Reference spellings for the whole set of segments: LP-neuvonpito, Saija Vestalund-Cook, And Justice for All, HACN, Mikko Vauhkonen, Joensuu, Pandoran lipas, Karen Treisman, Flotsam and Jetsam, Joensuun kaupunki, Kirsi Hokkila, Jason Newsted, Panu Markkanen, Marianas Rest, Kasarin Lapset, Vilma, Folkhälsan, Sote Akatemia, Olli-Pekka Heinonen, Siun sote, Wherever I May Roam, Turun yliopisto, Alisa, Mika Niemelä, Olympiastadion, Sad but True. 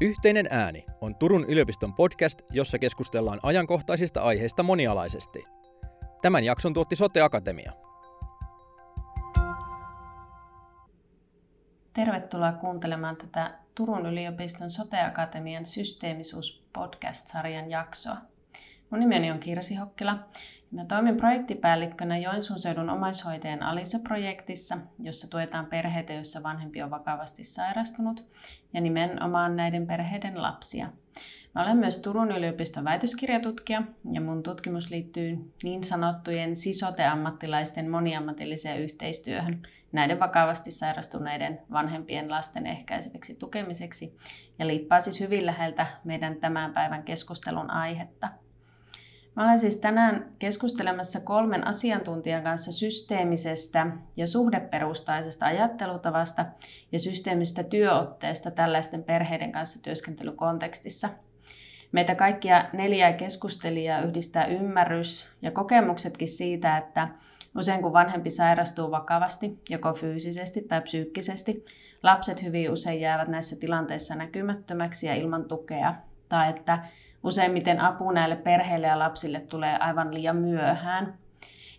Yhteinen ääni on Turun yliopiston podcast, jossa keskustellaan ajankohtaisista aiheista monialaisesti. Tämän jakson tuotti Sote Akatemia. Tervetuloa kuuntelemaan tätä Turun yliopiston Sote Akatemian systeemisuus-podcast-sarjan jaksoa. Mun nimeni on Kirsi Hokkila. Mä toimin projektipäällikkönä Joensuun seudun omaishoitajien Alisa-projektissa, jossa tuetaan perheitä, joissa vanhempi on vakavasti sairastunut, ja nimenomaan näiden perheiden lapsia. Mä olen myös Turun yliopiston väitöskirjatutkija, ja mun tutkimus liittyy niin sanottujen sisote-ammattilaisten moniammatilliseen yhteistyöhön näiden vakavasti sairastuneiden vanhempien lasten ehkäiseväksi tukemiseksi, ja liippaa siis hyvin läheltä meidän tämän päivän keskustelun aihetta. Mä olen siis tänään keskustelemassa 3 asiantuntijan kanssa systeemisestä ja suhdeperustaisesta ajattelutavasta ja systeemisestä työotteesta tällaisten perheiden kanssa työskentelykontekstissa. Meitä kaikkia 4 keskustelijaa yhdistää ymmärrys ja kokemuksetkin siitä, että usein kun vanhempi sairastuu vakavasti, joko fyysisesti tai psyykkisesti, lapset hyvin usein jäävät näissä tilanteissa näkymättömäksi ja ilman tukea, tai että useimmiten apu näille perheille ja lapsille tulee aivan liian myöhään.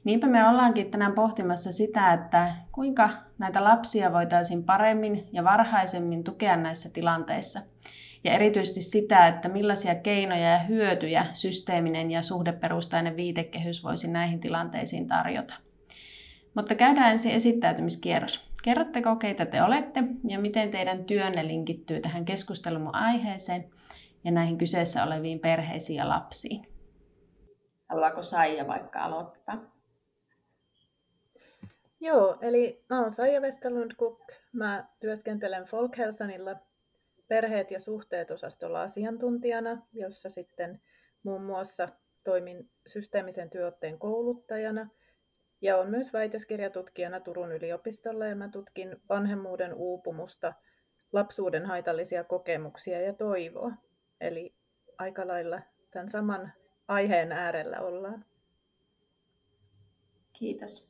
Niinpä me ollaankin tänään pohtimassa sitä, että kuinka näitä lapsia voitaisiin paremmin ja varhaisemmin tukea näissä tilanteissa. Ja erityisesti sitä, että millaisia keinoja ja hyötyjä systeeminen ja suhdeperustainen viitekehys voisi näihin tilanteisiin tarjota. Mutta käydään ensin esittäytymiskierros. Kerrotteko, keitä te olette ja miten teidän työnne linkittyy tähän keskustelun aiheeseen ja näihin kyseessä oleviin perheisiin ja lapsiin? Haluaako Saija vaikka aloittaa? Joo, eli mä oon Saija Vestalund-Cook. Mä työskentelen Folkhälsanilla perheet ja suhteet -osastolla asiantuntijana, jossa sitten muun muassa toimin systeemisen työotteen kouluttajana ja olen myös väitöskirjatutkijana Turun yliopistolla, ja mä tutkin vanhemmuuden uupumusta, lapsuuden haitallisia kokemuksia ja toivoa. Eli aika lailla tämän saman aiheen äärellä ollaan. Kiitos.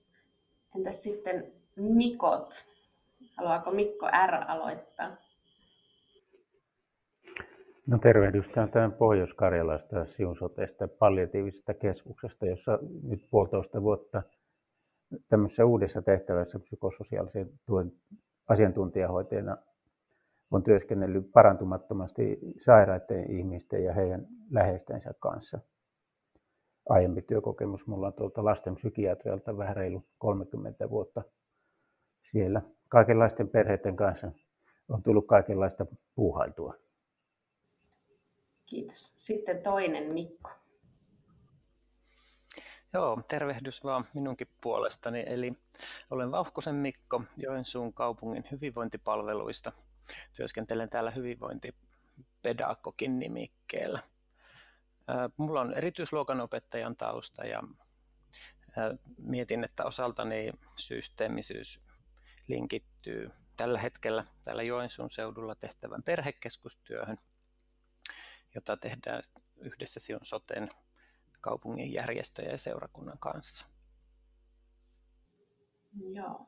Entäs sitten Mikot? Haluaako Mikko R. aloittaa? No, tervehdystään tämän Pohjois-Karjalasta Siun soteesta palliatiivisesta keskuksesta, jossa nyt 1,5 vuotta tämmöisessä uudessa tehtävässä psykososiaalisen tuen asiantuntijahoitajana on työskennellyt parantumattomasti sairaiden ihmisten ja heidän läheistensä kanssa. Aiempi työkokemus mulla on tuolta lastenpsykiatrialta vähän reilu 30 vuotta. Siellä kaikenlaisten perheiden kanssa on tullut kaikenlaista puuhailtua. Kiitos. Sitten toinen Mikko. Joo, tervehdys vaan minunkin puolestani. Eli olen Vauhkosen Mikko Joensuun kaupungin hyvinvointipalveluista. Työskentelen täällä hyvinvointipedagogin nimikkeellä. Mulla on erityisluokanopettajan tausta ja mietin, että osaltani systeemisyys linkittyy tällä hetkellä täällä Joensuun seudulla tehtävän perhekeskustyöhön, jota tehdään yhdessä Siun soten, kaupungin järjestöjen ja seurakunnan kanssa. Joo.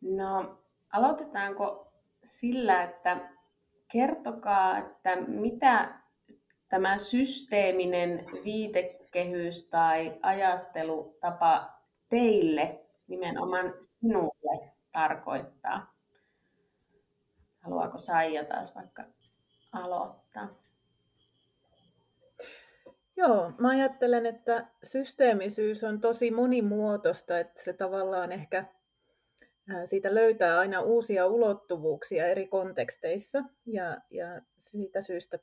No, aloitetaanko sillä, että kertokaa, että mitä tämä systeeminen viitekehys tai ajattelutapa teille, nimenomaan sinulle, tarkoittaa. Haluaako Saija taas vaikka aloittaa? Joo, mä ajattelen, että systeemisyys on tosi monimuotoista, että se tavallaan ehkä siitä löytää aina uusia ulottuvuuksia eri konteksteissa, ja siitä syystä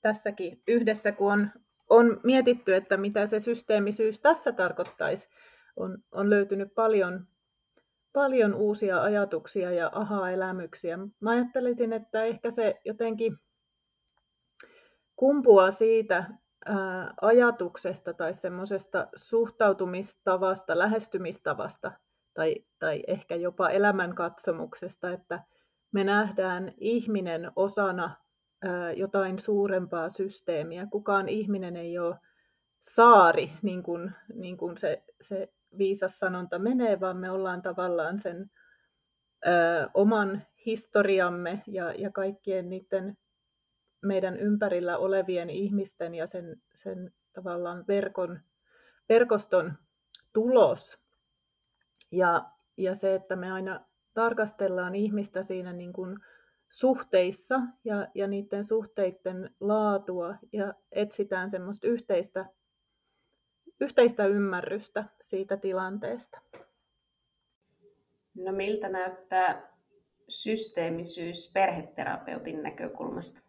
tässäkin yhdessä, kun on mietitty, että mitä se systeemisyys tässä tarkoittaisi, on löytynyt paljon uusia ajatuksia ja aha-elämyksiä. Mä ajattelisin, että ehkä se jotenkin kumpuaa siitä ajatuksesta tai semmoisesta suhtautumistavasta, lähestymistavasta, tai ehkä jopa elämänkatsomuksesta, että me nähdään ihminen osana jotain suurempaa systeemiä. Kukaan ihminen ei ole saari, niin kuin se viisas sanonta menee, vaan me ollaan tavallaan sen oman historiamme ja kaikkien niiden meidän ympärillä olevien ihmisten ja sen tavallaan verkoston tulos. Ja se, että me aina tarkastellaan ihmistä siinä niin kuin suhteissa ja niiden suhteiden laatua ja etsitään semmoista yhteistä ymmärrystä siitä tilanteesta. No miltä näyttää systeemisyys perheterapeutin näkökulmasta?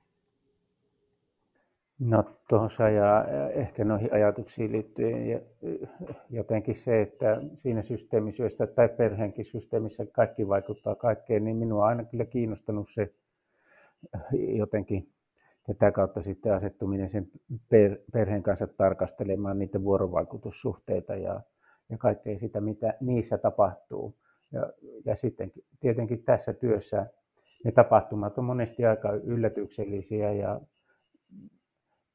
No tuossa ja ehkä noihin ajatuksiin liittyen jotenkin se, että siinä systeemisyössä tai perheenkin systeemissä kaikki vaikuttaa kaikkeen, niin minua on aina kyllä kiinnostanut se jotenkin tätä kautta sitten asettuminen sen perheen kanssa tarkastelemaan niitä vuorovaikutussuhteita ja kaikkea sitä, mitä niissä tapahtuu. Ja sitten tietenkin tässä työssä ne tapahtumat on monesti aika yllätyksellisiä ja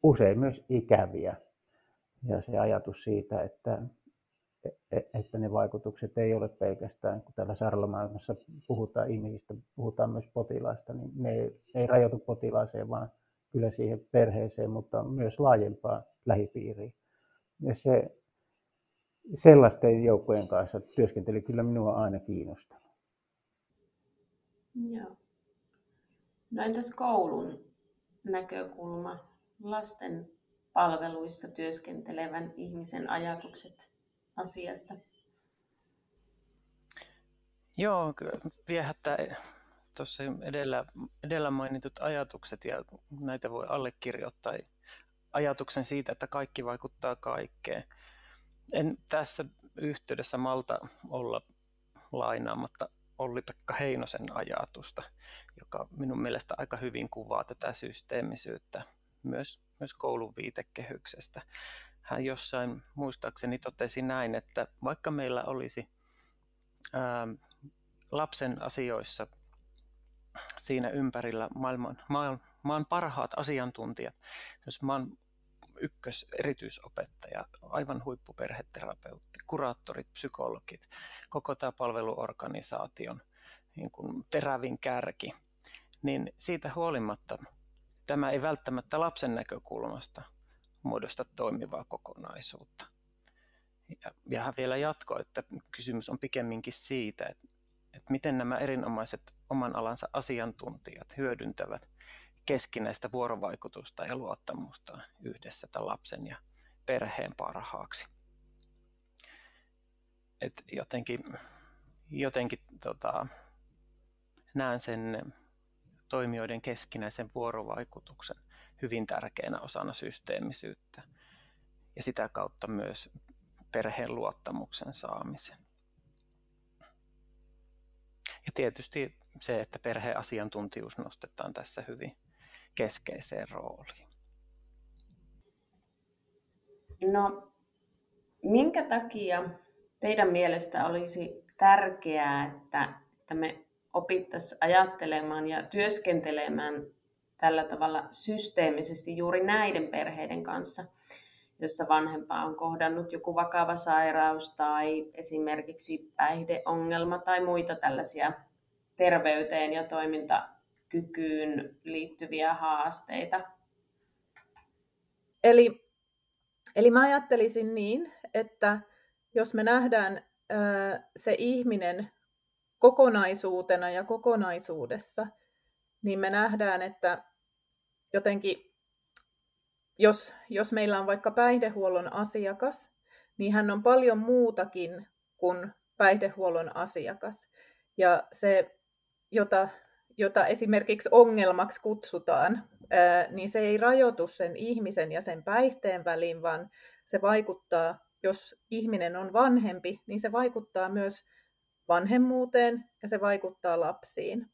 usein myös ikäviä. Ja se ajatus siitä, että ne vaikutukset ei ole pelkästään, kun täällä sairaalamaailmassa puhutaan ihmisistä, puhutaan myös potilaista, niin ne ei rajoitu potilaaseen, vaan kyllä siihen perheeseen, mutta myös laajempaan lähipiiriin. Ja sellaisten joukkojen kanssa työskentely kyllä minua aina kiinnostaa. Joo. No entäs koulun näkökulma? Lasten palveluissa työskentelevän ihmisen ajatukset asiasta? Joo, viehättää tuossa edellä mainitut ajatukset ja näitä voi allekirjoittaa. Ajatuksen siitä, että kaikki vaikuttaa kaikkeen. En tässä yhteydessä malta olla lainaamatta Olli-Pekka Heinosen ajatusta, joka minun mielestä aika hyvin kuvaa tätä systeemisyyttä. Myös koulun viitekehyksestä. Hän jossain muistaakseni totesi näin, että vaikka meillä olisi lapsen asioissa siinä ympärillä maan parhaat asiantuntijat, jos maan ykkös erityisopettaja, aivan huippuperheterapeutti, kuraattorit, psykologit, koko tämä palveluorganisaation niin kuin terävin kärki, niin siitä huolimatta tämä ei välttämättä lapsen näkökulmasta muodosta toimivaa kokonaisuutta. Ja hän vielä jatkoi, että kysymys on pikemminkin siitä, että miten nämä erinomaiset oman alansa asiantuntijat hyödyntävät keskinäistä vuorovaikutusta ja luottamusta yhdessä tämän lapsen ja perheen parhaaksi. Et jotenkin näen sen toimijoiden keskinäisen vuorovaikutuksen hyvin tärkeänä osana systeemisyyttä ja sitä kautta myös perheen luottamuksen saamisen. Ja tietysti se, että perheen asiantuntijuus nostetaan tässä hyvin keskeiseen rooliin. No, minkä takia teidän mielestä olisi tärkeää, että me opittaisiin ajattelemaan ja työskentelemään tällä tavalla systeemisesti juuri näiden perheiden kanssa, jossa vanhempaa on kohdannut joku vakava sairaus tai esimerkiksi päihdeongelma tai muita tällaisia terveyteen ja toimintakykyyn liittyviä haasteita? Eli mä ajattelisin niin, että jos me nähdään se ihminen kokonaisuutena ja kokonaisuudessa, niin me nähdään, että jotenkin, jos meillä on vaikka päihdehuollon asiakas, niin hän on paljon muutakin kuin päihdehuollon asiakas. Ja se, jota esimerkiksi ongelmaksi kutsutaan, niin se ei rajoitu sen ihmisen ja sen päihteen väliin, vaan se vaikuttaa, jos ihminen on vanhempi, niin se vaikuttaa myös vanhemmuuteen ja se vaikuttaa lapsiin.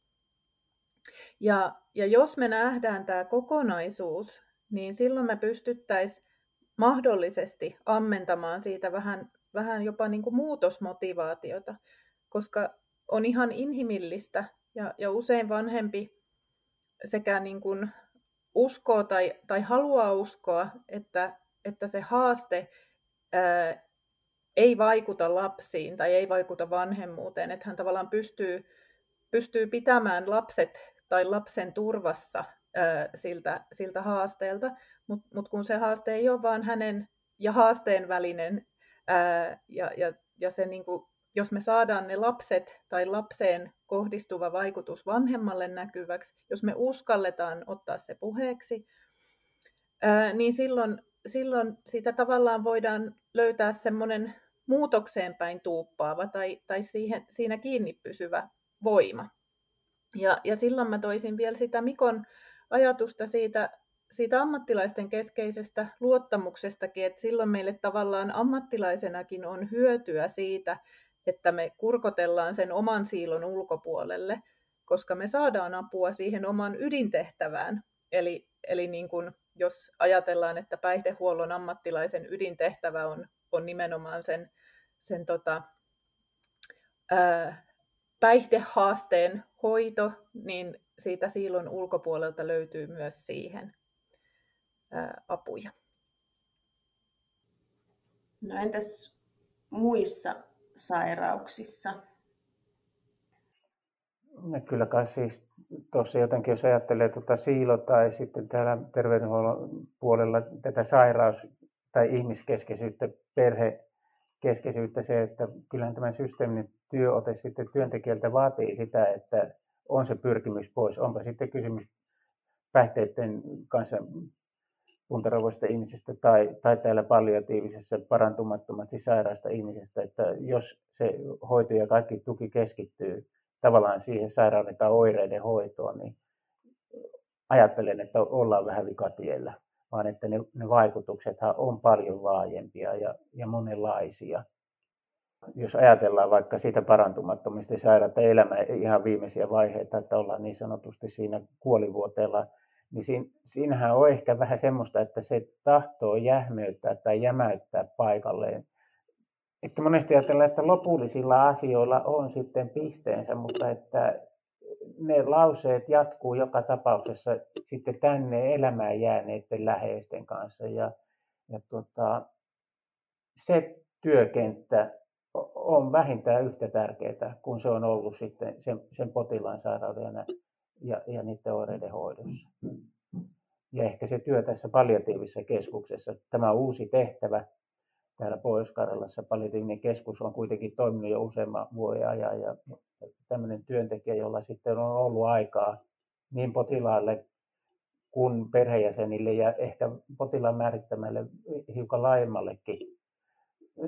Ja jos me nähdään tämä kokonaisuus, niin silloin me pystyttäisiin mahdollisesti ammentamaan siitä vähän jopa niin kuin muutosmotivaatiota, koska on ihan inhimillistä ja usein vanhempi sekä niin kuin uskoo tai haluaa uskoa, että se haaste ei vaikuta lapsiin tai ei vaikuta vanhemmuuteen, että hän tavallaan pystyy pitämään lapset tai lapsen turvassa siltä haasteelta, mutta kun se haaste ei ole vaan hänen ja haasteen välinen, ja se niinku, jos me saadaan ne lapset tai lapseen kohdistuva vaikutus vanhemmalle näkyväksi, jos me uskalletaan ottaa se puheeksi, niin silloin sitä tavallaan voidaan löytää semmoinen muutokseen päin tuuppaava tai siinä kiinni pysyvä voima. Ja silloin mä toisin vielä sitä Mikon ajatusta siitä ammattilaisten keskeisestä luottamuksestakin, että silloin meille tavallaan ammattilaisenakin on hyötyä siitä, että me kurkotellaan sen oman siilon ulkopuolelle, koska me saadaan apua siihen oman ydintehtävään. Eli niin kuin jos ajatellaan, että päihdehuollon ammattilaisen ydintehtävä on nimenomaan sen päihdehaasteen hoito, niin siitä siilon ulkopuolelta löytyy myös siihen apuja. No entäs muissa sairauksissa? No kyllä kai siis tuossa jotenkin, jos ajattelee siilo tai sitten täällä terveydenhuollon puolella tätä sairaus- tai ihmiskeskeisyyttä, perhekeskeisyyttä, se, että kyllähän tämä systeeminen työote sitten työntekijältä vaatii sitä, että on se pyrkimys pois. Onpa sitten kysymys päihteiden kanssa puntaroivoista ihmisistä tai täällä palliatiivisessa parantumattomasti sairaasta ihmisestä, että jos se hoito ja kaikki tuki keskittyy tavallaan siihen sairauden tai oireiden hoitoon, niin ajattelen, että ollaan vähän vikatiellä, vaan että ne vaikutuksethan on paljon laajempia ja monenlaisia. Jos ajatellaan vaikka siitä parantumattomista sairautta elämän ihan viimeisiä vaiheita, että ollaan niin sanotusti siinä kuolivuoteella, niin siinähän on ehkä vähän semmoista, että se tahtoo jähmeyttää tai jämäyttää paikalleen. Että monesti ajatellaan, että lopullisilla asioilla on sitten pisteensä, mutta että ne lauseet jatkuu joka tapauksessa sitten tänne elämään jääneiden läheisten kanssa. Ja se työkenttä on vähintään yhtä tärkeää, kun se on ollut sitten sen potilaan sairauden ja niiden oireiden hoidossa. Ja ehkä se työ tässä palliatiivisessa keskuksessa, tämä uusi tehtävä täällä Pohjois-Karjalassa, palliatiivinen keskus on kuitenkin toiminut jo useamman vuoden ajan, ja tämmöinen työntekijä, jolla sitten on ollut aikaa niin potilaalle kuin perheenjäsenille ja ehkä potilaan määrittämälle hiukan laajemmallekin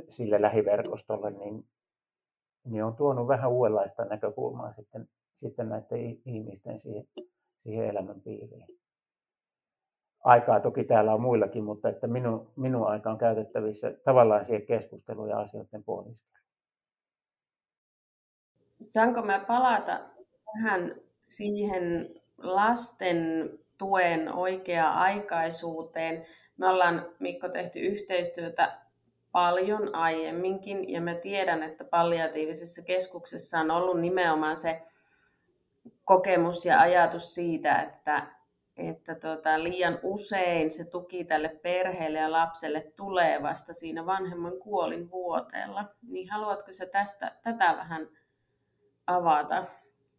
sille lähiverkostolle, niin on tuonut vähän uudenlaista näkökulmaa sitten näiden ihmisten siihen elämän piiriin. Aikaa toki täällä on muillakin, mutta että minun aika on käytettävissä tavallaan siihen keskusteluun ja asioiden pohdiskeluun. Saanko mä palata vähän siihen lasten tuen oikea-aikaisuuteen? Me ollaan, Mikko, tehty yhteistyötä paljon aiemminkin, ja mä tiedän, että palliatiivisessa keskuksessa on ollut nimenomaan se kokemus ja ajatus siitä, että liian usein se tuki tälle perheelle ja lapselle tulee vasta siinä vanhemman kuolinvuoteella. Niin haluatko sä tätä vähän avata,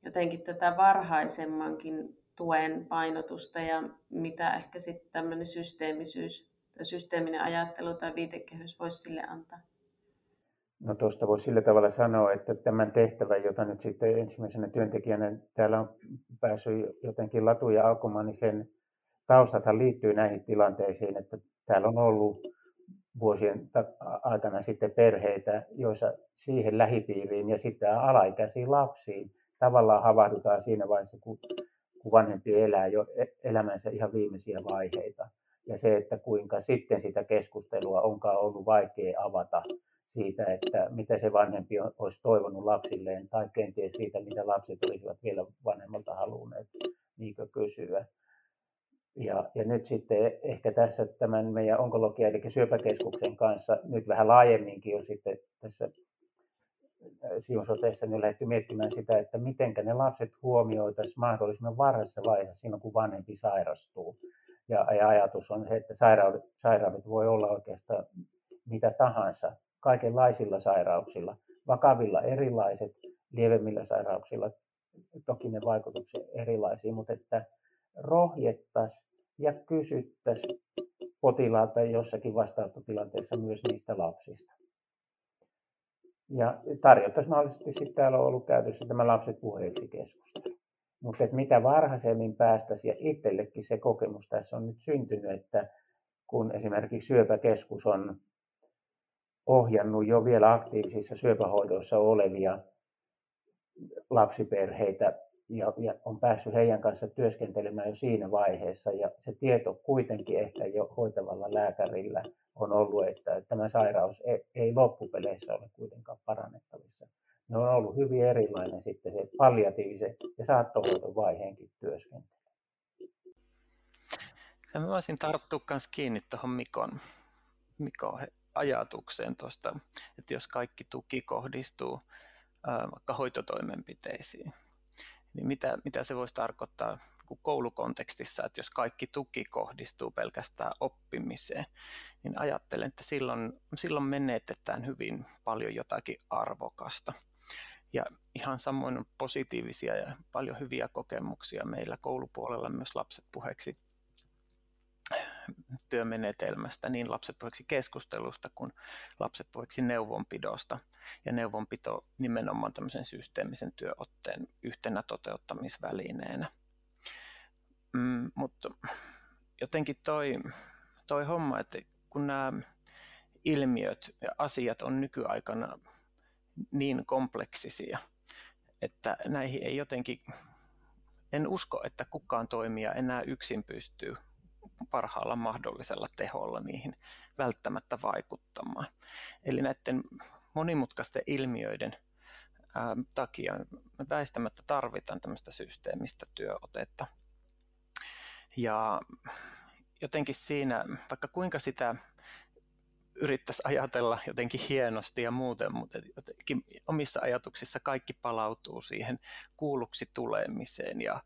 jotenkin tätä varhaisemmankin tuen painotusta ja mitä ehkä sitten tämmöinen systeemisyys tai systeeminen ajattelu tai viitekehys voisi sille antaa? No tuosta voisi sillä tavalla sanoa, että tämän tehtävän, jota nyt sitten ensimmäisenä työntekijänä täällä on päässyt jotenkin latuja alkumaan, niin sen taustathan liittyy näihin tilanteisiin, että täällä on ollut vuosien aikana sitten perheitä, joissa siihen lähipiiriin ja sitten alaikäisiin lapsiin tavallaan havahdutaan siinä vaiheessa, kun vanhempi elää jo elämänsä ihan viimeisiä vaiheita. Ja se, että kuinka sitten sitä keskustelua onkaan ollut vaikea avata siitä, että mitä se vanhempi olisi toivonut lapsilleen tai kenties siitä, mitä lapset olisivat vielä vanhemmalta halunneet niinkö kysyä. Ja nyt sitten ehkä tässä tämän meidän onkologia- eli syöpäkeskuksen kanssa nyt vähän laajemminkin jo sitten tässä Siun sotessa niin lähdetty miettimään sitä, että miten ne lapset huomioitaisiin mahdollisimman varhaisessa vaiheessa silloin, kun vanhempi sairastuu. Ja ajatus on se, että sairaudet voi olla oikeastaan mitä tahansa, kaikenlaisilla sairauksilla, vakavilla erilaiset, lievemmillä sairauksilla, toki ne vaikutukset erilaisia, mutta että rohjettaisiin ja kysyttäisiin potilaalta jossakin vastaanottotilanteessa myös niistä lapsista. Ja tarjottaisiin mahdollisesti, sitten täällä on ollut käytössä tämä lapset puheeksi keskustelu. Mutta mitä varhaisemmin päästäisiin, ja itsellekin se kokemus tässä on nyt syntynyt, että kun esimerkiksi syöpäkeskus on ohjannut jo vielä aktiivisissa syöpähoidoissa olevia lapsiperheitä ja on päässyt heidän kanssa työskentelemään jo siinä vaiheessa, ja se tieto kuitenkin ehkä jo hoitavalla lääkärillä on ollut, että tämä sairaus ei loppupeleissä ole kuitenkaan parannettavissa. Ne on ollut hyvin erilainen sitten se palliatiivisen ja saattohoidon vaiheenkin työskentely. Mä voisin tarttua myös kiinni tuohon Mikon ajatukseen tuosta, että jos kaikki tuki kohdistuu vaikka hoitotoimenpiteisiin, niin mitä se voisi tarkoittaa koulukontekstissa, että jos kaikki tuki kohdistuu pelkästään oppimiseen, niin ajattelen, että silloin menetetään hyvin paljon jotakin arvokasta. Ja ihan samoin on positiivisia ja paljon hyviä kokemuksia meillä koulupuolella myös lapset puheeksi työmenetelmästä, niin lapset puheeksi keskustelusta kuin lapset puheeksi neuvonpidosta. Ja neuvonpito nimenomaan tämmöisen systeemisen työotteen yhtenä toteuttamisvälineenä. Mutta jotenkin toi homma, että kun nämä ilmiöt ja asiat on nykyaikana niin kompleksisia, että näihin ei jotenkin, en usko, että kukaan toimija enää yksin pystyy parhaalla mahdollisella teholla niihin välttämättä vaikuttamaan. Eli näiden monimutkaisten ilmiöiden takia me väistämättä tarvitaan tämmöistä systeemistä työotetta. Ja jotenkin siinä, vaikka kuinka sitä yrittäisi ajatella jotenkin hienosti ja muuten, mutta jotenkin omissa ajatuksissa kaikki palautuu siihen kuulluksi tulemiseen ja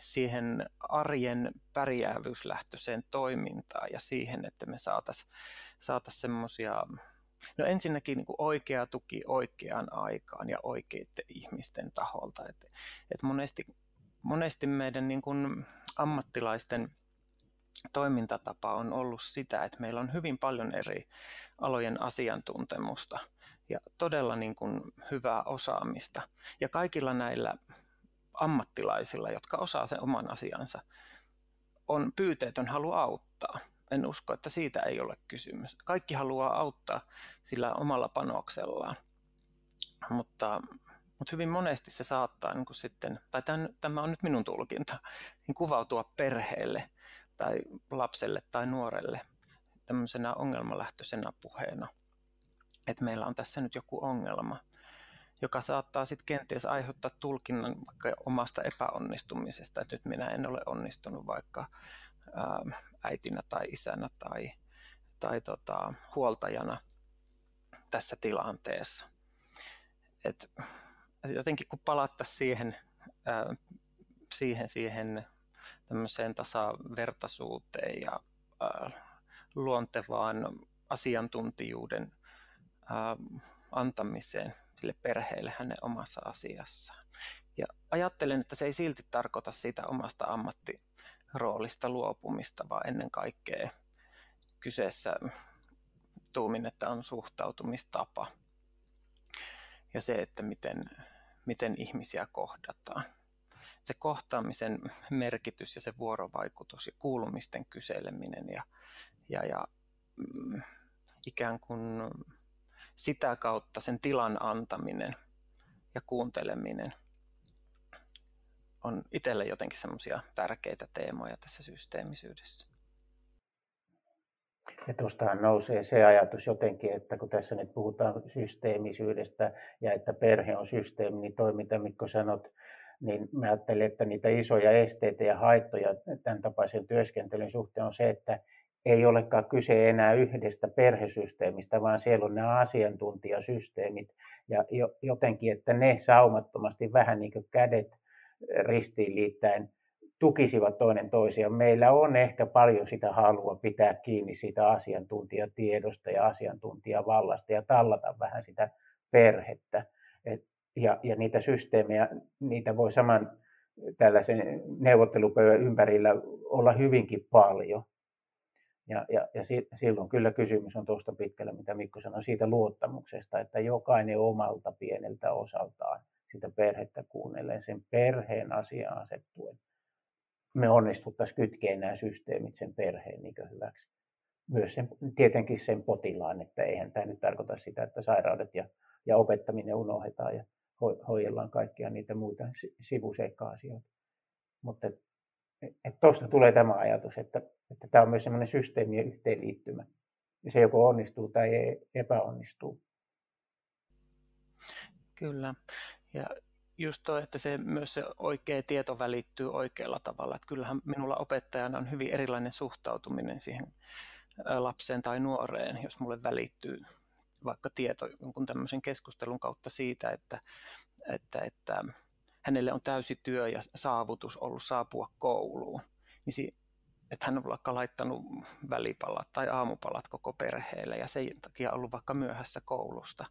siihen arjen pärjäävyyslähtöiseen toimintaan ja siihen, että me saataisiin semmoisia, no ensinnäkin niin kuin oikea tuki oikeaan aikaan ja oikeiden ihmisten taholta, että monesti meidän niin kuin ammattilaisten toimintatapa on ollut sitä, että meillä on hyvin paljon eri alojen asiantuntemusta ja todella niin kuin hyvää osaamista. Ja kaikilla näillä ammattilaisilla, jotka osaa sen oman asiansa, on pyyteetön halu auttaa. En usko, että siitä ei ole kysymys. Kaikki haluaa auttaa sillä omalla panoksellaan, mutta hyvin monesti se saattaa niin kuin sitten, tai tämä on nyt minun tulkinta, niin kuvautua perheelle tai lapselle tai nuorelle tämmöisenä ongelmalähtöisenä puheena, että meillä on tässä nyt joku ongelma, joka saattaa sitten kenties aiheuttaa tulkinnan vaikka omasta epäonnistumisesta, että nyt minä en ole onnistunut vaikka äitinä tai isänä tai huoltajana tässä tilanteessa. Et jotenkin kun palattaisiin siihen tämmöiseen tasavertaisuuteen ja luontevaan asiantuntijuuden antamiseen sille perheelle hänen omassa asiassaan. Ja ajattelen, että se ei silti tarkoita siitä omasta ammattiroolista luopumista, vaan ennen kaikkea kyseessä tuumin, että on suhtautumistapa ja se, että miten ihmisiä kohdataan. Se kohtaamisen merkitys ja se vuorovaikutus ja kuulumisten kyseleminen ja ikään kuin sitä kautta sen tilan antaminen ja kuunteleminen on itselle jotenkin semmoisia tärkeitä teemoja tässä systeemisyydessä. Ja tuostahan nousee se ajatus jotenkin, että kun tässä nyt puhutaan systeemisyydestä ja että perhe on systeemi, niin toi mitä Mikko sanot, niin mä ajattelin, että niitä isoja esteitä ja haittoja tämän tapaisen työskentelyn suhteen on se, että ei olekaan kyse enää yhdestä perhesysteemistä, vaan siellä on nämä asiantuntijasysteemit ja jotenkin, että ne saumattomasti vähän niin kuin kädet ristiin liittäen tukisivat toinen toisiaan. Meillä on ehkä paljon sitä halua pitää kiinni siitä asiantuntijatiedosta ja asiantuntijavallasta ja tallata vähän sitä perhettä. Ja niitä systeemejä, niitä voi saman tällaisen neuvottelupöydän ympärillä olla hyvinkin paljon. Ja silloin kyllä kysymys on tuosta pitkällä, mitä Mikko sanoi, siitä luottamuksesta, että jokainen omalta pieneltä osaltaan sitä perhettä kuunnellen, sen perheen asiaan asettuen, me onnistuttaisiin kytkeen nämä systeemit sen perheen hyväksi. Myös sen, tietenkin sen potilaan, että eihän tämä nyt tarkoita sitä, että sairaudet ja opettaminen unohdetaan ja hoidellaan kaikkia niitä muita sivuseikka-asioita. Mutta tuosta tulee tämä ajatus, että tämä on myös semmoinen systeemien yhteenliittymä. Ja se joko onnistuu tai epäonnistuu. Kyllä. Ja just toi, että se, myös se oikea tieto välittyy oikealla tavalla. Että kyllähän minulla opettajana on hyvin erilainen suhtautuminen siihen lapseen tai nuoreen, jos mulle välittyy vaikka tieto jonkun tämmöisen keskustelun kautta siitä, että hänelle on täysi työ ja saavutus ollut saapua kouluun. Niin että hän on vaikka laittanut välipalat tai aamupalat koko perheelle ja sen takia ollut vaikka myöhässä koulusta.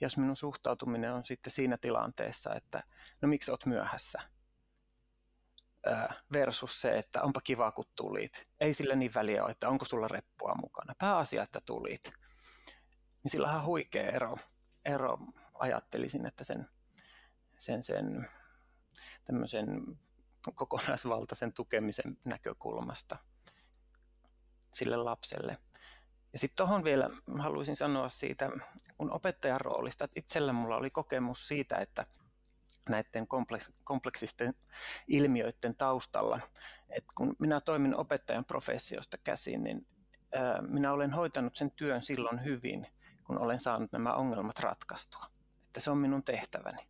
Jos minun suhtautuminen on sitten siinä tilanteessa, että no miksi olet myöhässä versus se, että onpa kiva kun tulit. Ei sillä niin väliä ole, että onko sulla reppua mukana. Pääasia, että tulit. Niin sillä on huikea ero. Ajattelisin, että sen tämmöisen kokonaisvaltaisen tukemisen näkökulmasta sille lapselle. Ja sitten tuohon vielä haluaisin sanoa siitä, kun opettajan roolista, että itsellä mulla oli kokemus siitä, että näiden kompleksisten ilmiöiden taustalla, että kun minä toimin opettajan professiosta käsin, niin minä olen hoitanut sen työn silloin hyvin, kun olen saanut nämä ongelmat ratkaistua. Että se on minun tehtäväni.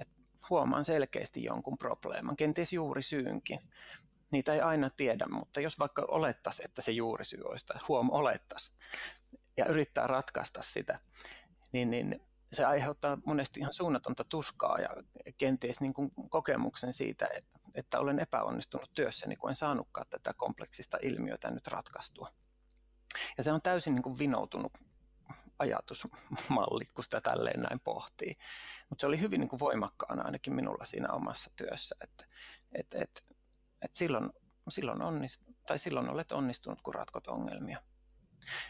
Et huomaan selkeästi jonkun probleeman, kenties juurisyynkin. Niitä ei aina tiedä, mutta jos vaikka olettaisiin, että se juurisyy olisi, ja yrittää ratkaista sitä, niin se aiheuttaa monesti ihan suunnatonta tuskaa ja kenties niin kuin kokemuksen siitä, että olen epäonnistunut työssäni, kun en saanutkaan tätä kompleksista ilmiötä nyt ratkaistua. Ja se on täysin niin kuin vinoutunut ajatusmalli, kun sitä tälleen näin pohtii. Mutta se oli hyvin niin kuin voimakkaana ainakin minulla siinä omassa työssä, että silloin olet onnistunut, kun ratkot ongelmia.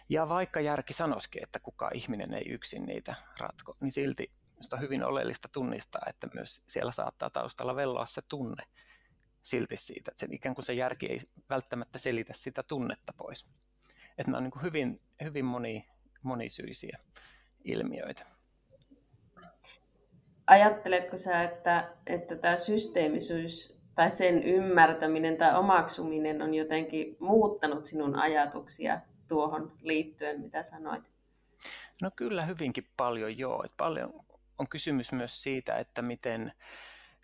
Ja vaikka järki sanoisikin, että kukaan ihminen ei yksin niitä ratko, niin silti minusta on hyvin oleellista tunnistaa, että myös siellä saattaa taustalla velloa se tunne silti siitä, että sen, ikään kuin se järki ei välttämättä selitä sitä tunnetta pois. Että nämä on niin kuin hyvin monisyisiä ilmiöitä. Ajatteletko sä, että tämä systeemisyys tai sen ymmärtäminen tai omaksuminen on jotenkin muuttanut sinun ajatuksia tuohon liittyen, mitä sanoit? No kyllä hyvinkin paljon joo. Et paljon on kysymys myös siitä, että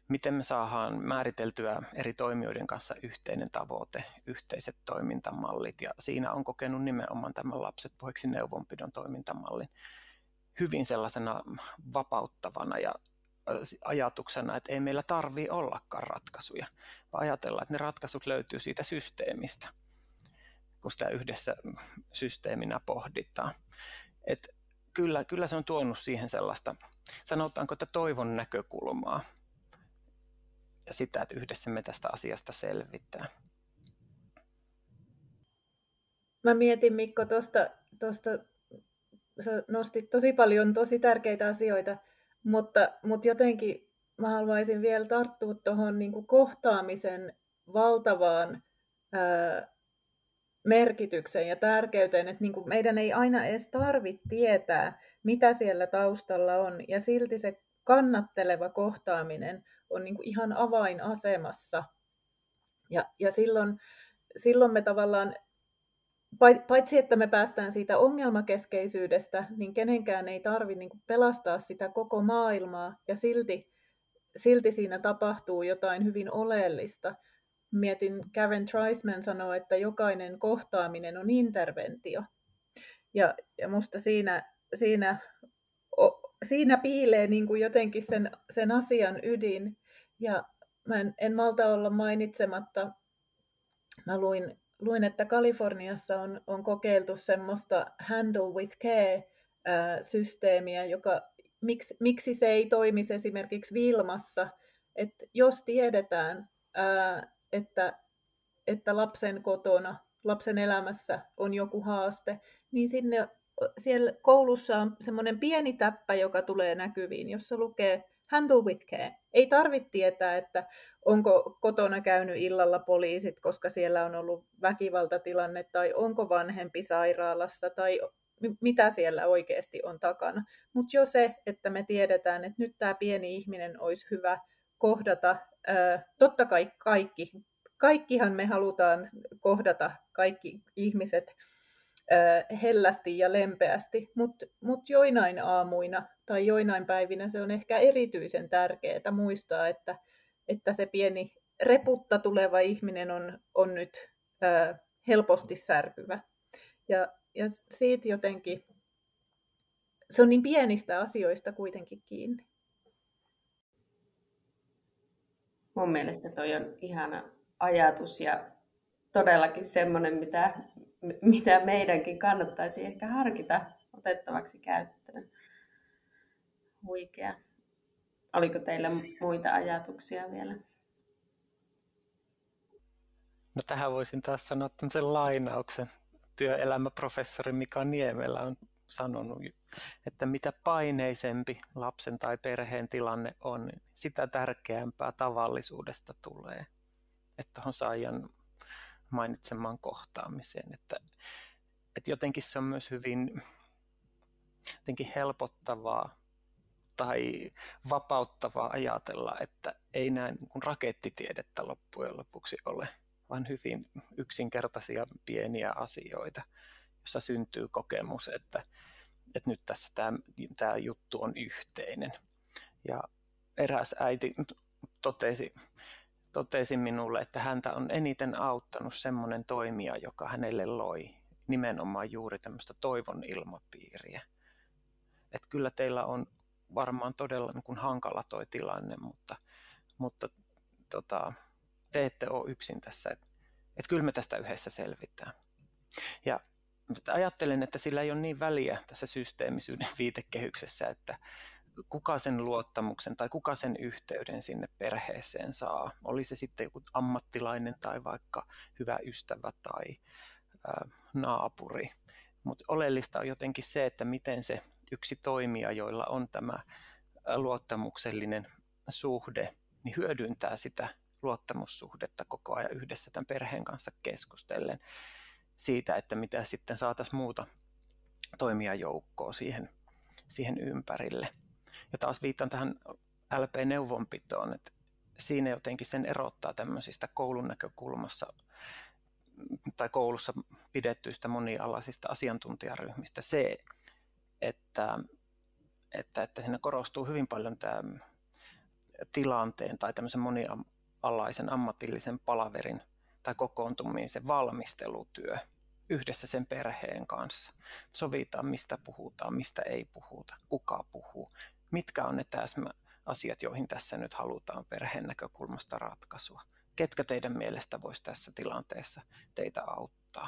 miten me saadaan määriteltyä eri toimijoiden kanssa yhteinen tavoite, yhteiset toimintamallit. Ja siinä on kokenut nimenomaan tämän lapset puheeksi neuvonpidon toimintamallin hyvin sellaisena vapauttavana ja ajatuksena, että ei meillä tarvitse ollakaan ratkaisuja, vaan ajatellaan, että ne ratkaisut löytyy siitä systeemistä, kun sitä yhdessä systeeminä pohditaan. Että kyllä se on tuonut siihen sellaista, sanotaanko, että toivon näkökulmaa ja sitä, että yhdessä me tästä asiasta selvitään. Mä mietin, Mikko, tuosta sä nostit tosi paljon tosi tärkeitä asioita. Mutta jotenkin mä haluaisin vielä tarttua tuohon niinku kohtaamisen valtavaan merkitykseen ja tärkeyteen, että niinku meidän ei aina edes tarvitse tietää, mitä siellä taustalla on, ja silti se kannatteleva kohtaaminen on niinku ihan avainasemassa. Ja silloin me tavallaan, paitsi että me päästään siitä ongelmakeskeisyydestä, niin kenenkään ei tarvitse niin kuin pelastaa sitä koko maailmaa, ja silti siinä tapahtuu jotain hyvin oleellista. Mietin, Karen Treisman sanoi, että jokainen kohtaaminen on interventio. Ja musta siinä piilee niin kuin jotenkin sen asian ydin. Ja mä en malta olla mainitsematta, mä luin, että Kaliforniassa on kokeiltu semmoista handle with care-systeemiä, joka miksi se ei toimisi esimerkiksi Vilmassa, että jos tiedetään, että lapsen kotona, lapsen elämässä on joku haaste, niin siellä koulussa on semmoinen pieni täppä, joka tulee näkyviin, jossa lukee handle with care. Ei tarvitse tietää, että onko kotona käynyt illalla poliisit, koska siellä on ollut väkivaltatilanne, tai onko vanhempi sairaalassa, tai mitä siellä oikeasti on takana. Mutta jo se, että me tiedetään, että nyt tämä pieni ihminen olisi hyvä kohdata, totta kai kaikkihan me halutaan kohdata kaikki ihmiset hellästi ja lempeästi, mutta joinain aamuina tai joinain päivinä se on ehkä erityisen tärkeää muistaa, että se pieni reputta tuleva ihminen on nyt helposti särkyvä. Ja siitä jotenkin, se on niin pienistä asioista kuitenkin kiinni. Mun mielestä toi on ihana ajatus ja todellakin semmoinen, mitä meidänkin kannattaisi ehkä harkita otettavaksi käyttöön. Huikea. Oliko teillä muita ajatuksia vielä? No tähän voisin taas sanoa tämmöisen lainauksen. Työelämäprofessori Mika Niemelä on sanonut, että mitä paineisempi lapsen tai perheen tilanne on, niin sitä tärkeämpää tavallisuudesta tulee. Että tuohon Saijan mainitsemaan kohtaamiseen, että jotenkin se on myös hyvin jotenkin helpottavaa tai vapauttavaa ajatella, että ei näin niin kuin rakettitiedettä loppujen lopuksi ole, vaan hyvin yksinkertaisia pieniä asioita, jossa syntyy kokemus, että nyt tässä tämä juttu on yhteinen. Ja eräs äiti totesi minulle, että häntä on eniten auttanut semmoinen toimija, joka hänelle loi nimenomaan juuri tämmöistä toivon ilmapiiriä. Että kyllä teillä on varmaan todella niin kuin hankala toi tilanne, mutta te ette ole yksin tässä. Että kyllä me tästä yhdessä selvitään. Ja ajattelen, että sillä ei ole niin väliä tässä systeemisyyden viitekehyksessä, että kuka sen luottamuksen tai kuka sen yhteyden sinne perheeseen saa. Oli se sitten joku ammattilainen tai vaikka hyvä ystävä tai naapuri. Mutta oleellista on jotenkin se, että miten se yksi toimija, joilla on tämä luottamuksellinen suhde, niin hyödyntää sitä luottamussuhdetta koko ajan yhdessä tämän perheen kanssa keskustellen siitä, että mitä sitten saataisiin muuta toimijajoukkoa siihen ympärille. Ja taas viittaan tähän LP-neuvonpitoon, että siinä jotenkin sen erottaa tämmöisistä koulun näkökulmassa tai koulussa pidettyistä monialaisista asiantuntijaryhmistä se, että siinä korostuu hyvin paljon tämä tilanteen tai tämmöisen monialaisen ammatillisen palaverin tai kokoontumisen valmistelutyö yhdessä sen perheen kanssa. Sovitaan, mistä puhutaan, mistä ei puhuta, kuka puhuu. Mitkä on ne täsmäasiat, joihin tässä nyt halutaan perheen näkökulmasta ratkaisua? Ketkä teidän mielestä voisi tässä tilanteessa teitä auttaa?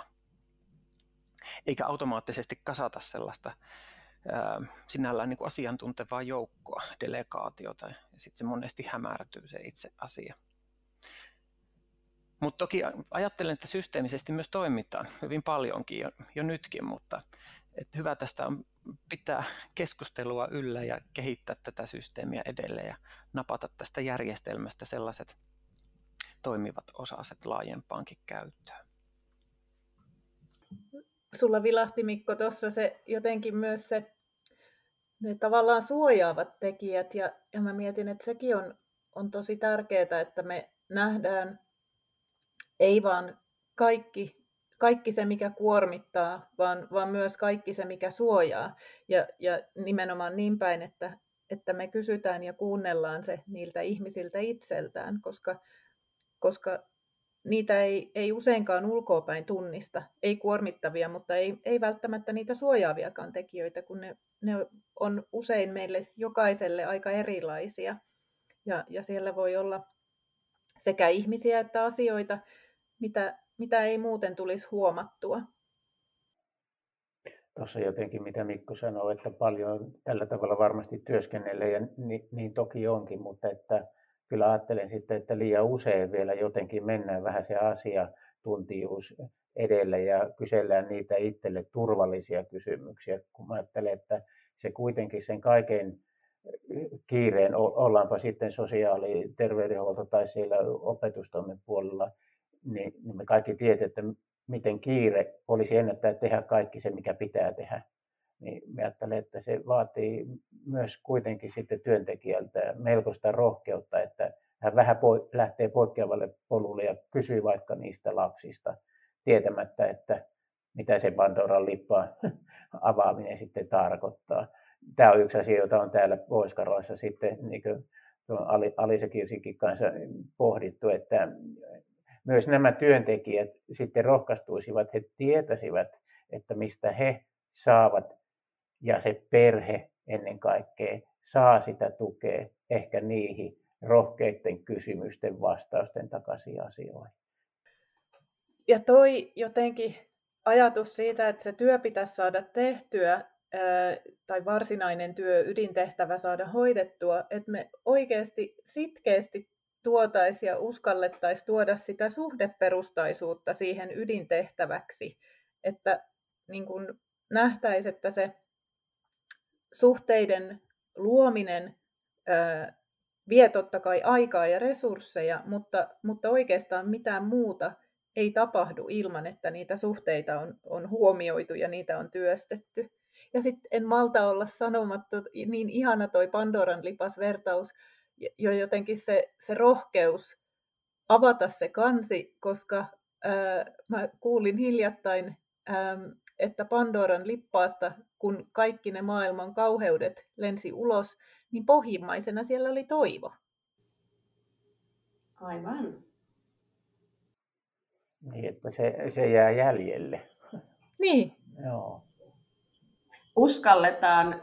Eikä automaattisesti kasata sellaista sinällään niin kuin asiantuntevaa joukkoa, delegaatiota, ja sitten se monesti hämärtyy se itse asia. Mutta toki ajattelen, että systeemisesti myös toimitaan hyvin paljonkin jo nytkin, mutta että hyvä tästä on pitää keskustelua yllä ja kehittää tätä systeemiä edelleen ja napata tästä järjestelmästä sellaiset toimivat osaset laajempaankin käyttöön. Sulla vilahti, Mikko, tuossa se jotenkin myös se, ne tavallaan suojaavat tekijät ja mä mietin, että sekin on tosi tärkeää, että me nähdään ei vaan kaikki se, mikä kuormittaa, vaan myös kaikki se, mikä suojaa. Ja nimenomaan niin päin, että me kysytään ja kuunnellaan se niiltä ihmisiltä itseltään, koska niitä ei useinkaan ulkoapäin tunnista. Ei kuormittavia, mutta ei välttämättä niitä suojaaviakaan tekijöitä, kun ne on usein meille jokaiselle aika erilaisia. Ja siellä voi olla sekä ihmisiä että asioita, mitä ei muuten tulisi huomattua. Tuossa jotenkin, mitä Mikko sanoi, että paljon tällä tavalla varmasti työskennellään, ja niin toki onkin, mutta että kyllä ajattelen sitten, että liian usein vielä jotenkin mennään vähän se asiantuntijuus edellä ja kysellään niitä itselle turvallisia kysymyksiä, kun mä ajattelen, että se kuitenkin sen kaiken kiireen, ollaanpa sitten sosiaali-, terveydenhuolto tai siellä opetustoimen puolella, niin me kaikki tiedetään, että miten kiire olisi ennättää tehdä kaikki se, mikä pitää tehdä. Niin mä ajattelen, että se vaatii myös kuitenkin sitten työntekijältä melkoista rohkeutta, että hän vähän lähtee poikkeavalle polulle ja kysyy vaikka niistä lapsista, tietämättä, että mitä se Pandoran lippaan avaaminen sitten tarkoittaa. Tämä on yksi asia, jota on täällä Pohjois-Karjalassa sitten, niin kuin tuon Alisa Kirsinkin kanssa pohdittu, että myös nämä työntekijät sitten rohkaistuisivat, he tietäisivät, että mistä he saavat ja se perhe ennen kaikkea saa sitä tukea ehkä niihin rohkeiden kysymysten vastausten takaisin asioihin. Ja toi jotenkin ajatus siitä, että se työ pitäisi saada tehtyä tai varsinainen työ, ydintehtävä saada hoidettua, että me oikeasti sitkeästi tuotaisiin ja uskallettaisiin tuoda sitä suhdeperustaisuutta siihen ydintehtäväksi, että niin kun nähtäisiin, että se suhteiden luominen vie totta kai aikaa ja resursseja, mutta oikeastaan mitään muuta ei tapahdu ilman, että niitä suhteita on huomioitu ja niitä on työstetty. Ja sitten en malta olla sanomatta, niin ihana toi Pandoran lipas vertaus ja jotenkin se rohkeus avata se kansi, koska mä kuulin hiljattain, että Pandoran lippaasta, kun kaikki ne maailman kauheudet lensi ulos, niin pohjimmaisena siellä oli toivo. Aivan. Niin, että se jää jäljelle. Niin. Joo. Uskalletaan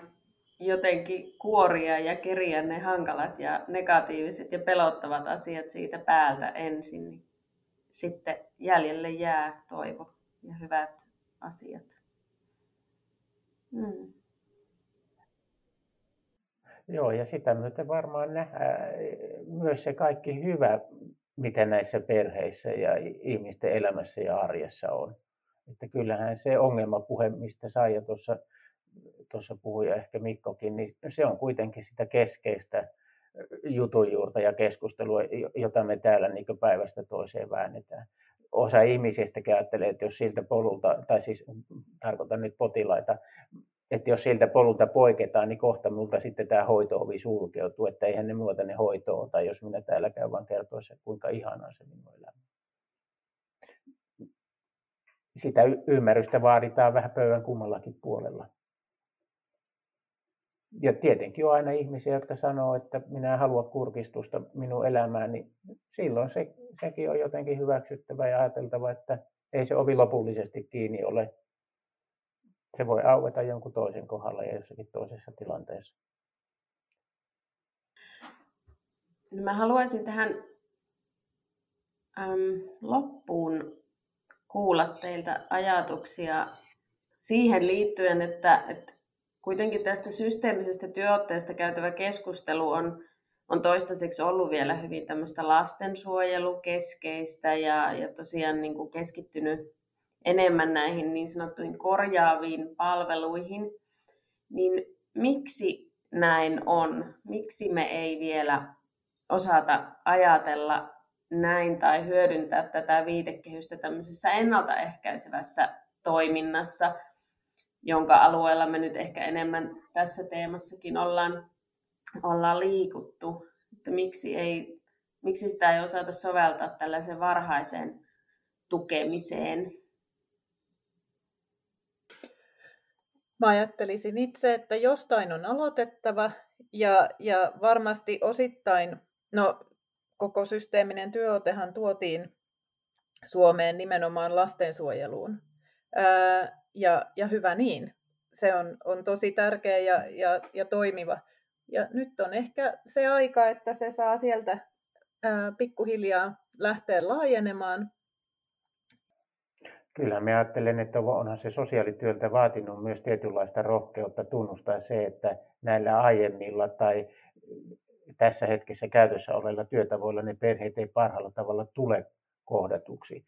jotenkin kuoria ja keriä ne hankalat ja negatiiviset ja pelottavat asiat siitä päältä ensin, niin sitten jäljelle jää toivo ja hyvät asiat. Mm. Joo, ja sitä myöten varmaan nähdään myös se kaikki hyvä, mitä näissä perheissä ja ihmisten elämässä ja arjessa on. Että kyllähän se ongelmapuhe, mistä Saija tuossa puhui ja ehkä Mikkokin, niin se on kuitenkin sitä keskeistä jutunjuurta ja keskustelua, jota me täällä niin kuin päivästä toiseen väännetään. Osa ihmisistä ajattelee, että jos siltä polulta, tai siis tarkoitan nyt potilaita, että jos siltä polulta poiketaan, niin kohta minulta sitten tämä hoito-ovi sulkeutuu, että eihän ne muuta ne hoitoa, tai jos minä täällä käyn vaan kertoa se, kuinka ihanaa se minun elämä. Sitä ymmärrystä vaaditaan vähän pöydän kummallakin puolella. Ja tietenkin on aina ihmisiä, jotka sanoo, että minä en halua kurkistusta minun elämään, niin silloin sekin on jotenkin hyväksyttävä ja ajateltava, että ei se ovi lopullisesti kiinni ole. Se voi aueta jonkun toisen kohdalla ja jossakin toisessa tilanteessa. Mä haluaisin tähän loppuun kuulla teiltä ajatuksia siihen liittyen, että kuitenkin tästä systeemisestä työotteesta käytävä keskustelu on toistaiseksi ollut vielä hyvin tämmöistä lastensuojelukeskeistä ja tosiaan niin kuin keskittynyt enemmän näihin niin sanottuihin korjaaviin palveluihin, niin miksi näin on? Miksi me ei vielä osata ajatella näin tai hyödyntää tätä viitekehystä tämmöisessä ennaltaehkäisevässä toiminnassa, jonka alueella me nyt ehkä enemmän tässä teemassakin ollaan liikuttu? Että miksi sitä ei osata soveltaa tällaiseen varhaiseen tukemiseen? Mä ajattelisin itse, että jostain on aloitettava ja varmasti osittain, no koko systeeminen työotehan tuotiin Suomeen nimenomaan lastensuojeluun ja hyvä niin. Se on tosi tärkeä ja toimiva. Ja nyt on ehkä se aika, että se saa sieltä pikkuhiljaa lähteä laajenemaan. Kyllä, minä ajattelen, että onhan se sosiaalityöltä vaatinut myös tietynlaista rohkeutta tunnustaa se, että näillä aiemmilla tai tässä hetkessä käytössä olevilla työtavoilla ne perheet ei parhaalla tavalla tule kohdatuksi.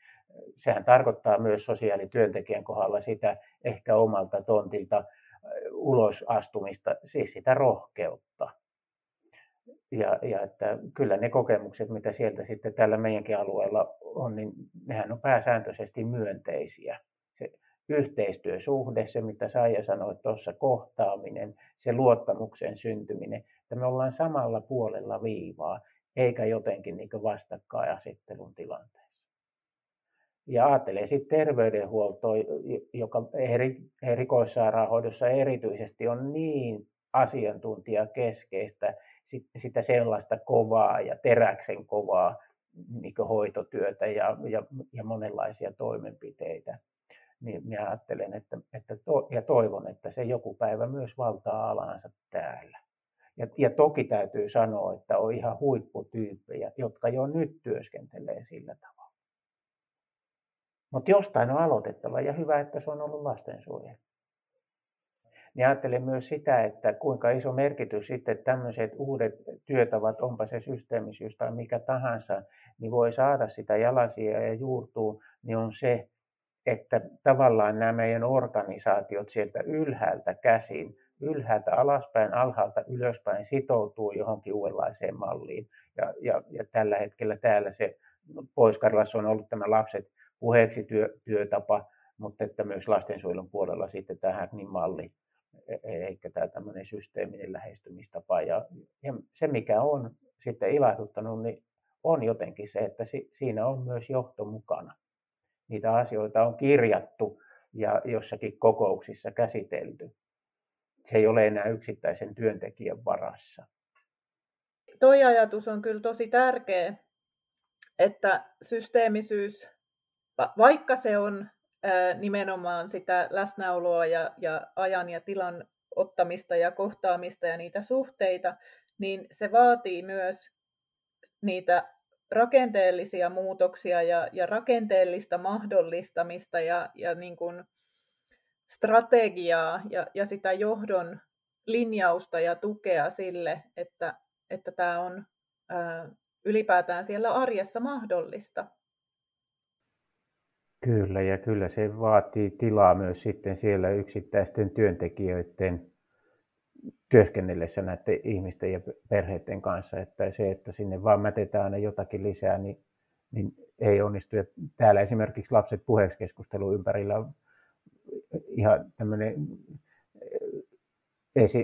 Sehän tarkoittaa myös sosiaalityöntekijän kohdalla sitä ehkä omalta tontilta ulos astumista, siis sitä rohkeutta. Ja että kyllä ne kokemukset, mitä sieltä sitten tällä meidänkin alueella on, niin nehän on pääsääntöisesti myönteisiä. Se yhteistyösuhde, se mitä Saija sanoi tuossa, kohtaaminen, se luottamuksen syntyminen, että me ollaan samalla puolella viivaa, eikä jotenkin niin kuin vastakkainasettelun tilanteessa. Ja ajattelee sitten terveydenhuoltoa, joka erikoissairaanhoidossa erityisesti on niin asiantuntijakeskeistä, sitä sellaista kovaa ja teräksen kovaa niin kuin hoitotyötä ja monenlaisia toimenpiteitä. Niin minä ajattelen ja toivon, että se joku päivä myös valtaa alaansa täällä. Ja toki täytyy sanoa, että on ihan huipputyyppejä, jotka jo nyt työskentelee sillä tavalla. Mutta jostain on aloitettava, ja hyvä, että se on ollut lastensuojelu. Niin ajattelen myös sitä, että kuinka iso merkitys sitten tämmöiset uudet työtavat, onpa se systeemisyys tai mikä tahansa, niin voi saada sitä jalansijaa ja juurtuu, niin on se, että tavallaan nämä meidän organisaatiot sieltä ylhäältä käsin, ylhäältä alaspäin, alhaalta ylöspäin sitoutuu johonkin uudenlaiseen malliin. Ja tällä hetkellä täällä se, Pohjois-Karjalassa on ollut tämä lapset puheeksi työtapa, mutta että myös lastensuojelun puolella sitten tämä HACNin malli, eikä tämä tämmöinen systeeminen lähestymistapa. Ja se, mikä on sitten ilahduttanut, niin on jotenkin se, että siinä on myös johto mukana. Niitä asioita on kirjattu ja jossakin kokouksissa käsitelty. Se ei ole enää yksittäisen työntekijän varassa. Toi ajatus on kyllä tosi tärkeä, että systeemisyys, vaikka se on nimenomaan sitä läsnäoloa ja ajan ja tilan ottamista ja kohtaamista ja niitä suhteita, niin se vaatii myös niitä rakenteellisia muutoksia ja rakenteellista mahdollistamista ja niin kuin strategiaa ja sitä johdon linjausta ja tukea sille, että tämä on ylipäätään siellä arjessa mahdollista. Kyllä, ja kyllä se vaatii tilaa myös sitten siellä yksittäisten työntekijöiden työskennellessä näiden ihmisten ja perheiden kanssa, että se, että sinne vaan mätetään aina jotakin lisää, niin ei onnistu. Ja täällä esimerkiksi lapset puheeksi -keskustelun ympärillä on ihan tämmöinen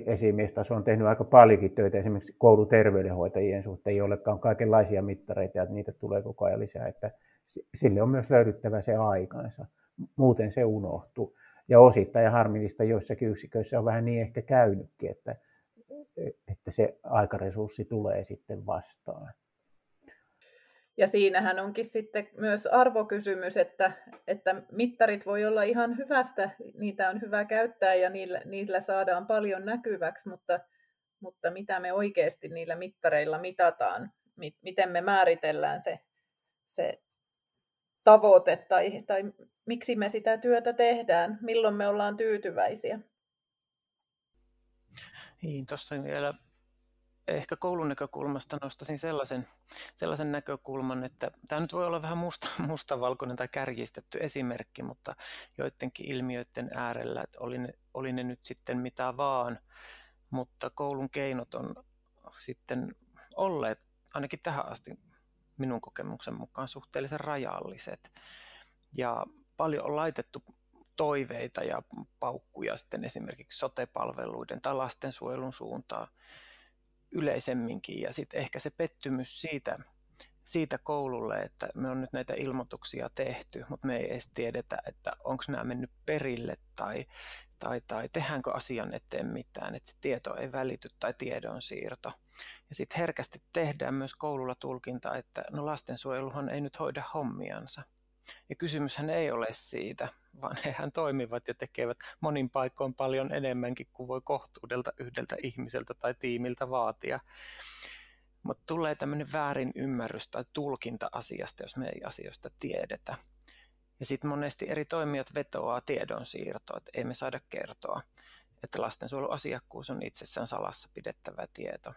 esimiestaso on tehnyt aika paljonkin töitä esimerkiksi kouluterveydenhoitajien suhteen, joillekaan kaikenlaisia mittareita ja niitä tulee koko ajan lisää, että sille on myös löydyttävä se aikansa, muuten se unohtuu. Ja osittain harmillista joissakin yksiköissä on vähän niin ehkä käynytkin, että se aikaresurssi tulee sitten vastaan. Ja siinähän onkin sitten myös arvokysymys, että mittarit voi olla ihan hyvästä, niitä on hyvä käyttää ja niillä saadaan paljon näkyväksi, mutta mitä me oikeasti niillä mittareilla mitataan, miten me määritellään se tavoite tai miksi me sitä työtä tehdään, milloin me ollaan tyytyväisiä. Niin, tuossa vielä ehkä koulun näkökulmasta nostaisin sellaisen näkökulman, että tämä nyt voi olla vähän mustavalkoinen tai kärjistetty esimerkki, mutta joidenkin ilmiöiden äärellä, että oli ne nyt sitten mitä vaan, mutta koulun keinot on sitten olleet ainakin tähän asti minun kokemuksen mukaan suhteellisen rajalliset. Ja paljon on laitettu toiveita ja paukkuja sitten esimerkiksi sote-palveluiden tai lastensuojelun suuntaan yleisemminkin. Ja sitten ehkä se pettymys siitä koululle, että me on nyt näitä ilmoituksia tehty, mutta me ei edes tiedetä, että onko nämä mennyt perille tai tehdäänkö asian eteen mitään, että se tieto ei välity tai tiedonsiirto. Ja sitten herkästi tehdään myös koululla tulkinta, että no lastensuojeluhan ei nyt hoida hommiansa. Ja kysymyshän ei ole siitä, vaan hehän toimivat ja tekevät monin paikoin paljon enemmänkin kuin voi kohtuudelta yhdeltä ihmiseltä tai tiimiltä vaatia. Mutta tulee tämmöinen väärinymmärrys tai tulkinta asiasta, jos me ei asioista tiedetä. Ja sitten monesti eri toimijat vetoaa tiedonsiirtoa, että ei me saada kertoa, että lastensuojeluasiakkuus on itsessään salassa pidettävä tieto.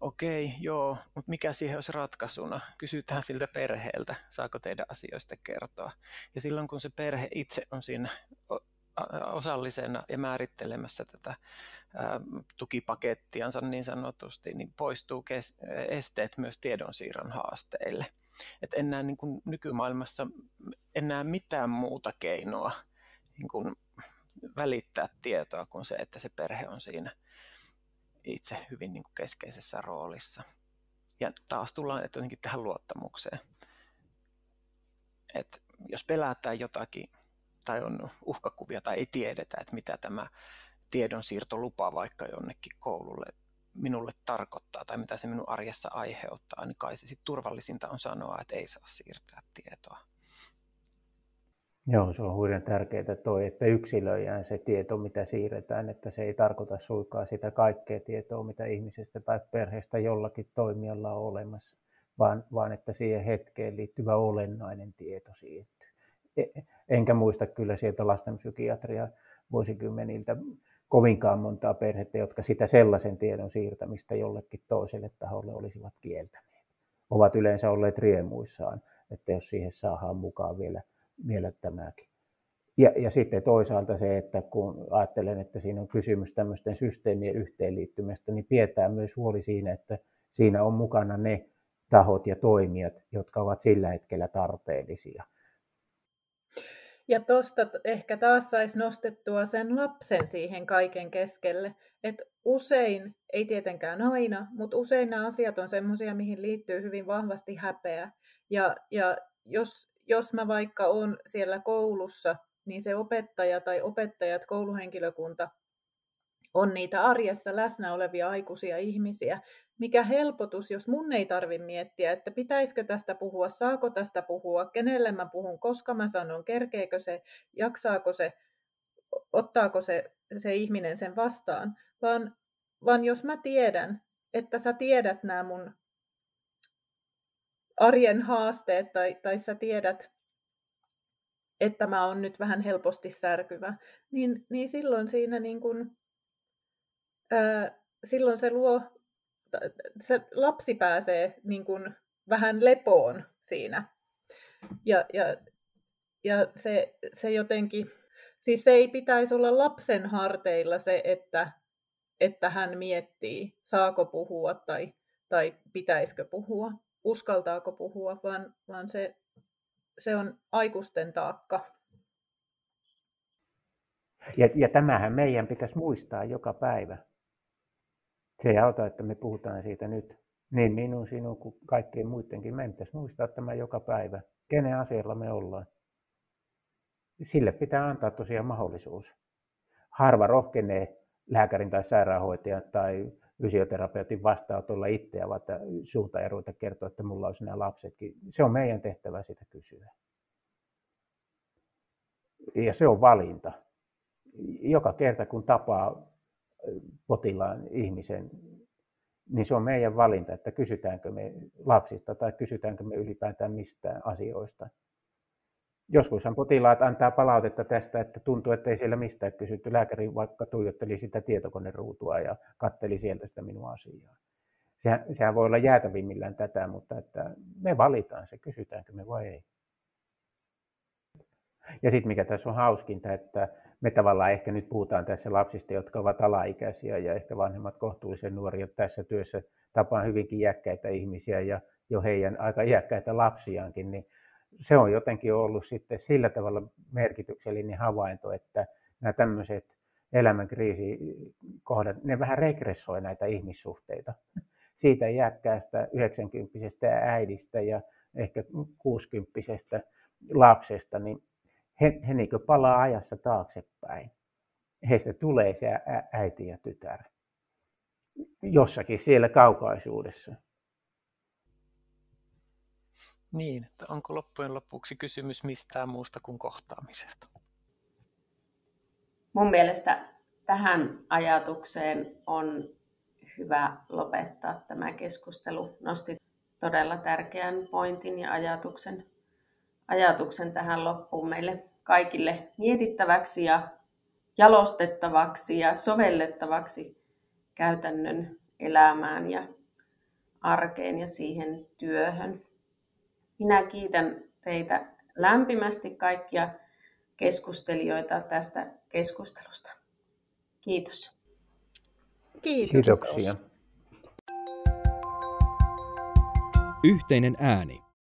okei, joo, mutta mikä siihen olisi ratkaisuna? Kysytään siltä perheeltä, saako teidän asioista kertoa. Ja silloin kun se perhe itse on siinä osallisena ja määrittelemässä tätä tukipakettiansa niin sanotusti, niin poistuu esteet myös tiedonsiirron haasteille. Et enää niin kuin nykymaailmassa enää mitään muuta keinoa niin kuin välittää tietoa kuin se, että se perhe on siinä itse hyvin niin kuin keskeisessä roolissa. Ja taas tullaan jotenkin tähän luottamukseen. Et jos pelätään jotakin tai on uhkakuvia tai ei tiedetä, että mitä tämä tiedonsiirtolupa vaikka jonnekin koululle minulle tarkoittaa tai mitä se minun arjessa aiheuttaa, niin kai se sitten turvallisinta on sanoa, että ei saa siirtää tietoa. Joo, se on huiden tärkeää toi, että yksilöidään se tieto, mitä siirretään, että se ei tarkoita suinkaan sitä kaikkea tietoa, mitä ihmisestä tai perheestä jollakin toimijalla on olemassa, vaan että siihen hetkeen liittyvä olennainen tieto siirtyy. Enkä muista kyllä sieltä lastenpsykiatria vuosikymmeniltä kovinkaan montaa perhettä, jotka sitä sellaisen tiedon siirtämistä jollekin toiselle taholle olisivat kieltäneet. Ovat yleensä olleet riemuissaan, että jos siihen saadaan mukaan vielä tämäkin. Ja sitten toisaalta se, että kun ajattelen, että siinä on kysymys tämmöisten systeemien yhteenliittymästä, niin pidetään myös huoli siinä, että siinä on mukana ne tahot ja toimijat, jotka ovat sillä hetkellä tarpeellisia. Ja tuosta ehkä taas saisi nostettua sen lapsen siihen kaiken keskelle, että usein, ei tietenkään aina, mutta usein nämä asiat on semmoisia, mihin liittyy hyvin vahvasti häpeä. Ja jos mä vaikka olen siellä koulussa, niin se opettaja tai opettajat, kouluhenkilökunta on niitä arjessa läsnä olevia aikuisia ihmisiä. Mikä helpotus, jos mun ei tarvitse miettiä, että pitäisikö tästä puhua, saako tästä puhua, kenelle mä puhun, koska mä sanon, kerkeekö se, jaksaako se, ottaako se ihminen sen vastaan. Vaan jos mä tiedän, että sä tiedät nämä mun arjen haasteet tai sä tiedät, että mä oon nyt vähän helposti särkyvä, niin silloin siinä niin kun, silloin se lapsi pääsee niin kun vähän lepoon siinä. Ja se jotenkin, siis se ei pitäisi olla lapsen harteilla se, että hän miettii, saako puhua tai pitäisikö puhua, uskaltaako puhua, vaan se on aikuisten taakka. Ja tämähän meidän pitäisi muistaa joka päivä. Se ei auta, että me puhutaan siitä nyt. Niin minun, sinun kuin kaikkien muidenkin. Meidän pitäisi muistaa tämä joka päivä. Kenen asialla me ollaan. Sille pitää antaa tosiaan mahdollisuus. Harva rohkenee lääkärin tai sairaanhoitajan tai fysioterapeutin vastaanotolla itseä, vaan suuta ei ruveta kertoa, että mulla olisi nämä lapsetkin. Se on meidän tehtävä sitä kysyä. Ja se on valinta. Joka kerta kun tapaa potilaan ihmisen, niin se on meidän valinta, että kysytäänkö me lapsista tai kysytäänkö me ylipäätään mistään asioista. Joskushan potilaat antaa palautetta tästä, että tuntuu, että ei siellä mistään kysytty. Lääkäri vaikka tuijotteli sitä tietokoneruutua ja katseli sieltä sitä minua asiaa. Sehän voi olla jäätävimmillään tätä, mutta että me valitaan se, kysytäänkö me vai ei. Ja sitten mikä tässä on hauskinta, että me tavallaan ehkä nyt puhutaan tässä lapsista, jotka ovat alaikäisiä ja ehkä vanhemmat kohtuullisen nuoria tässä työssä tapaan hyvinkin iäkkäitä ihmisiä ja jo heidän aika iäkkäitä lapsiaankin, niin se on jotenkin ollut sitten sillä tavalla merkityksellinen havainto, että nämä tämmöiset elämänkriisikohdat, ne vähän regressoi näitä ihmissuhteita. Siitä iäkkäästä 90-vuotiaasta äidistä ja ehkä 60-vuotiaasta lapsesta, niin he niin kuin palaa ajassa taaksepäin. Heistä tulee se äiti ja tytär jossakin siellä kaukaisuudessa. Niin, että onko loppujen lopuksi kysymys mistään muusta kuin kohtaamisesta? Mun mielestä tähän ajatukseen on hyvä lopettaa tämä keskustelu. Nostit todella tärkeän pointin ja ajatuksen tähän loppuun meille kaikille mietittäväksi ja jalostettavaksi ja sovellettavaksi käytännön elämään ja arkeen ja siihen työhön. Minä kiitän teitä lämpimästi kaikkia keskustelijoita tästä keskustelusta. Kiitos. Kiitoksia. Yhteinen ääni.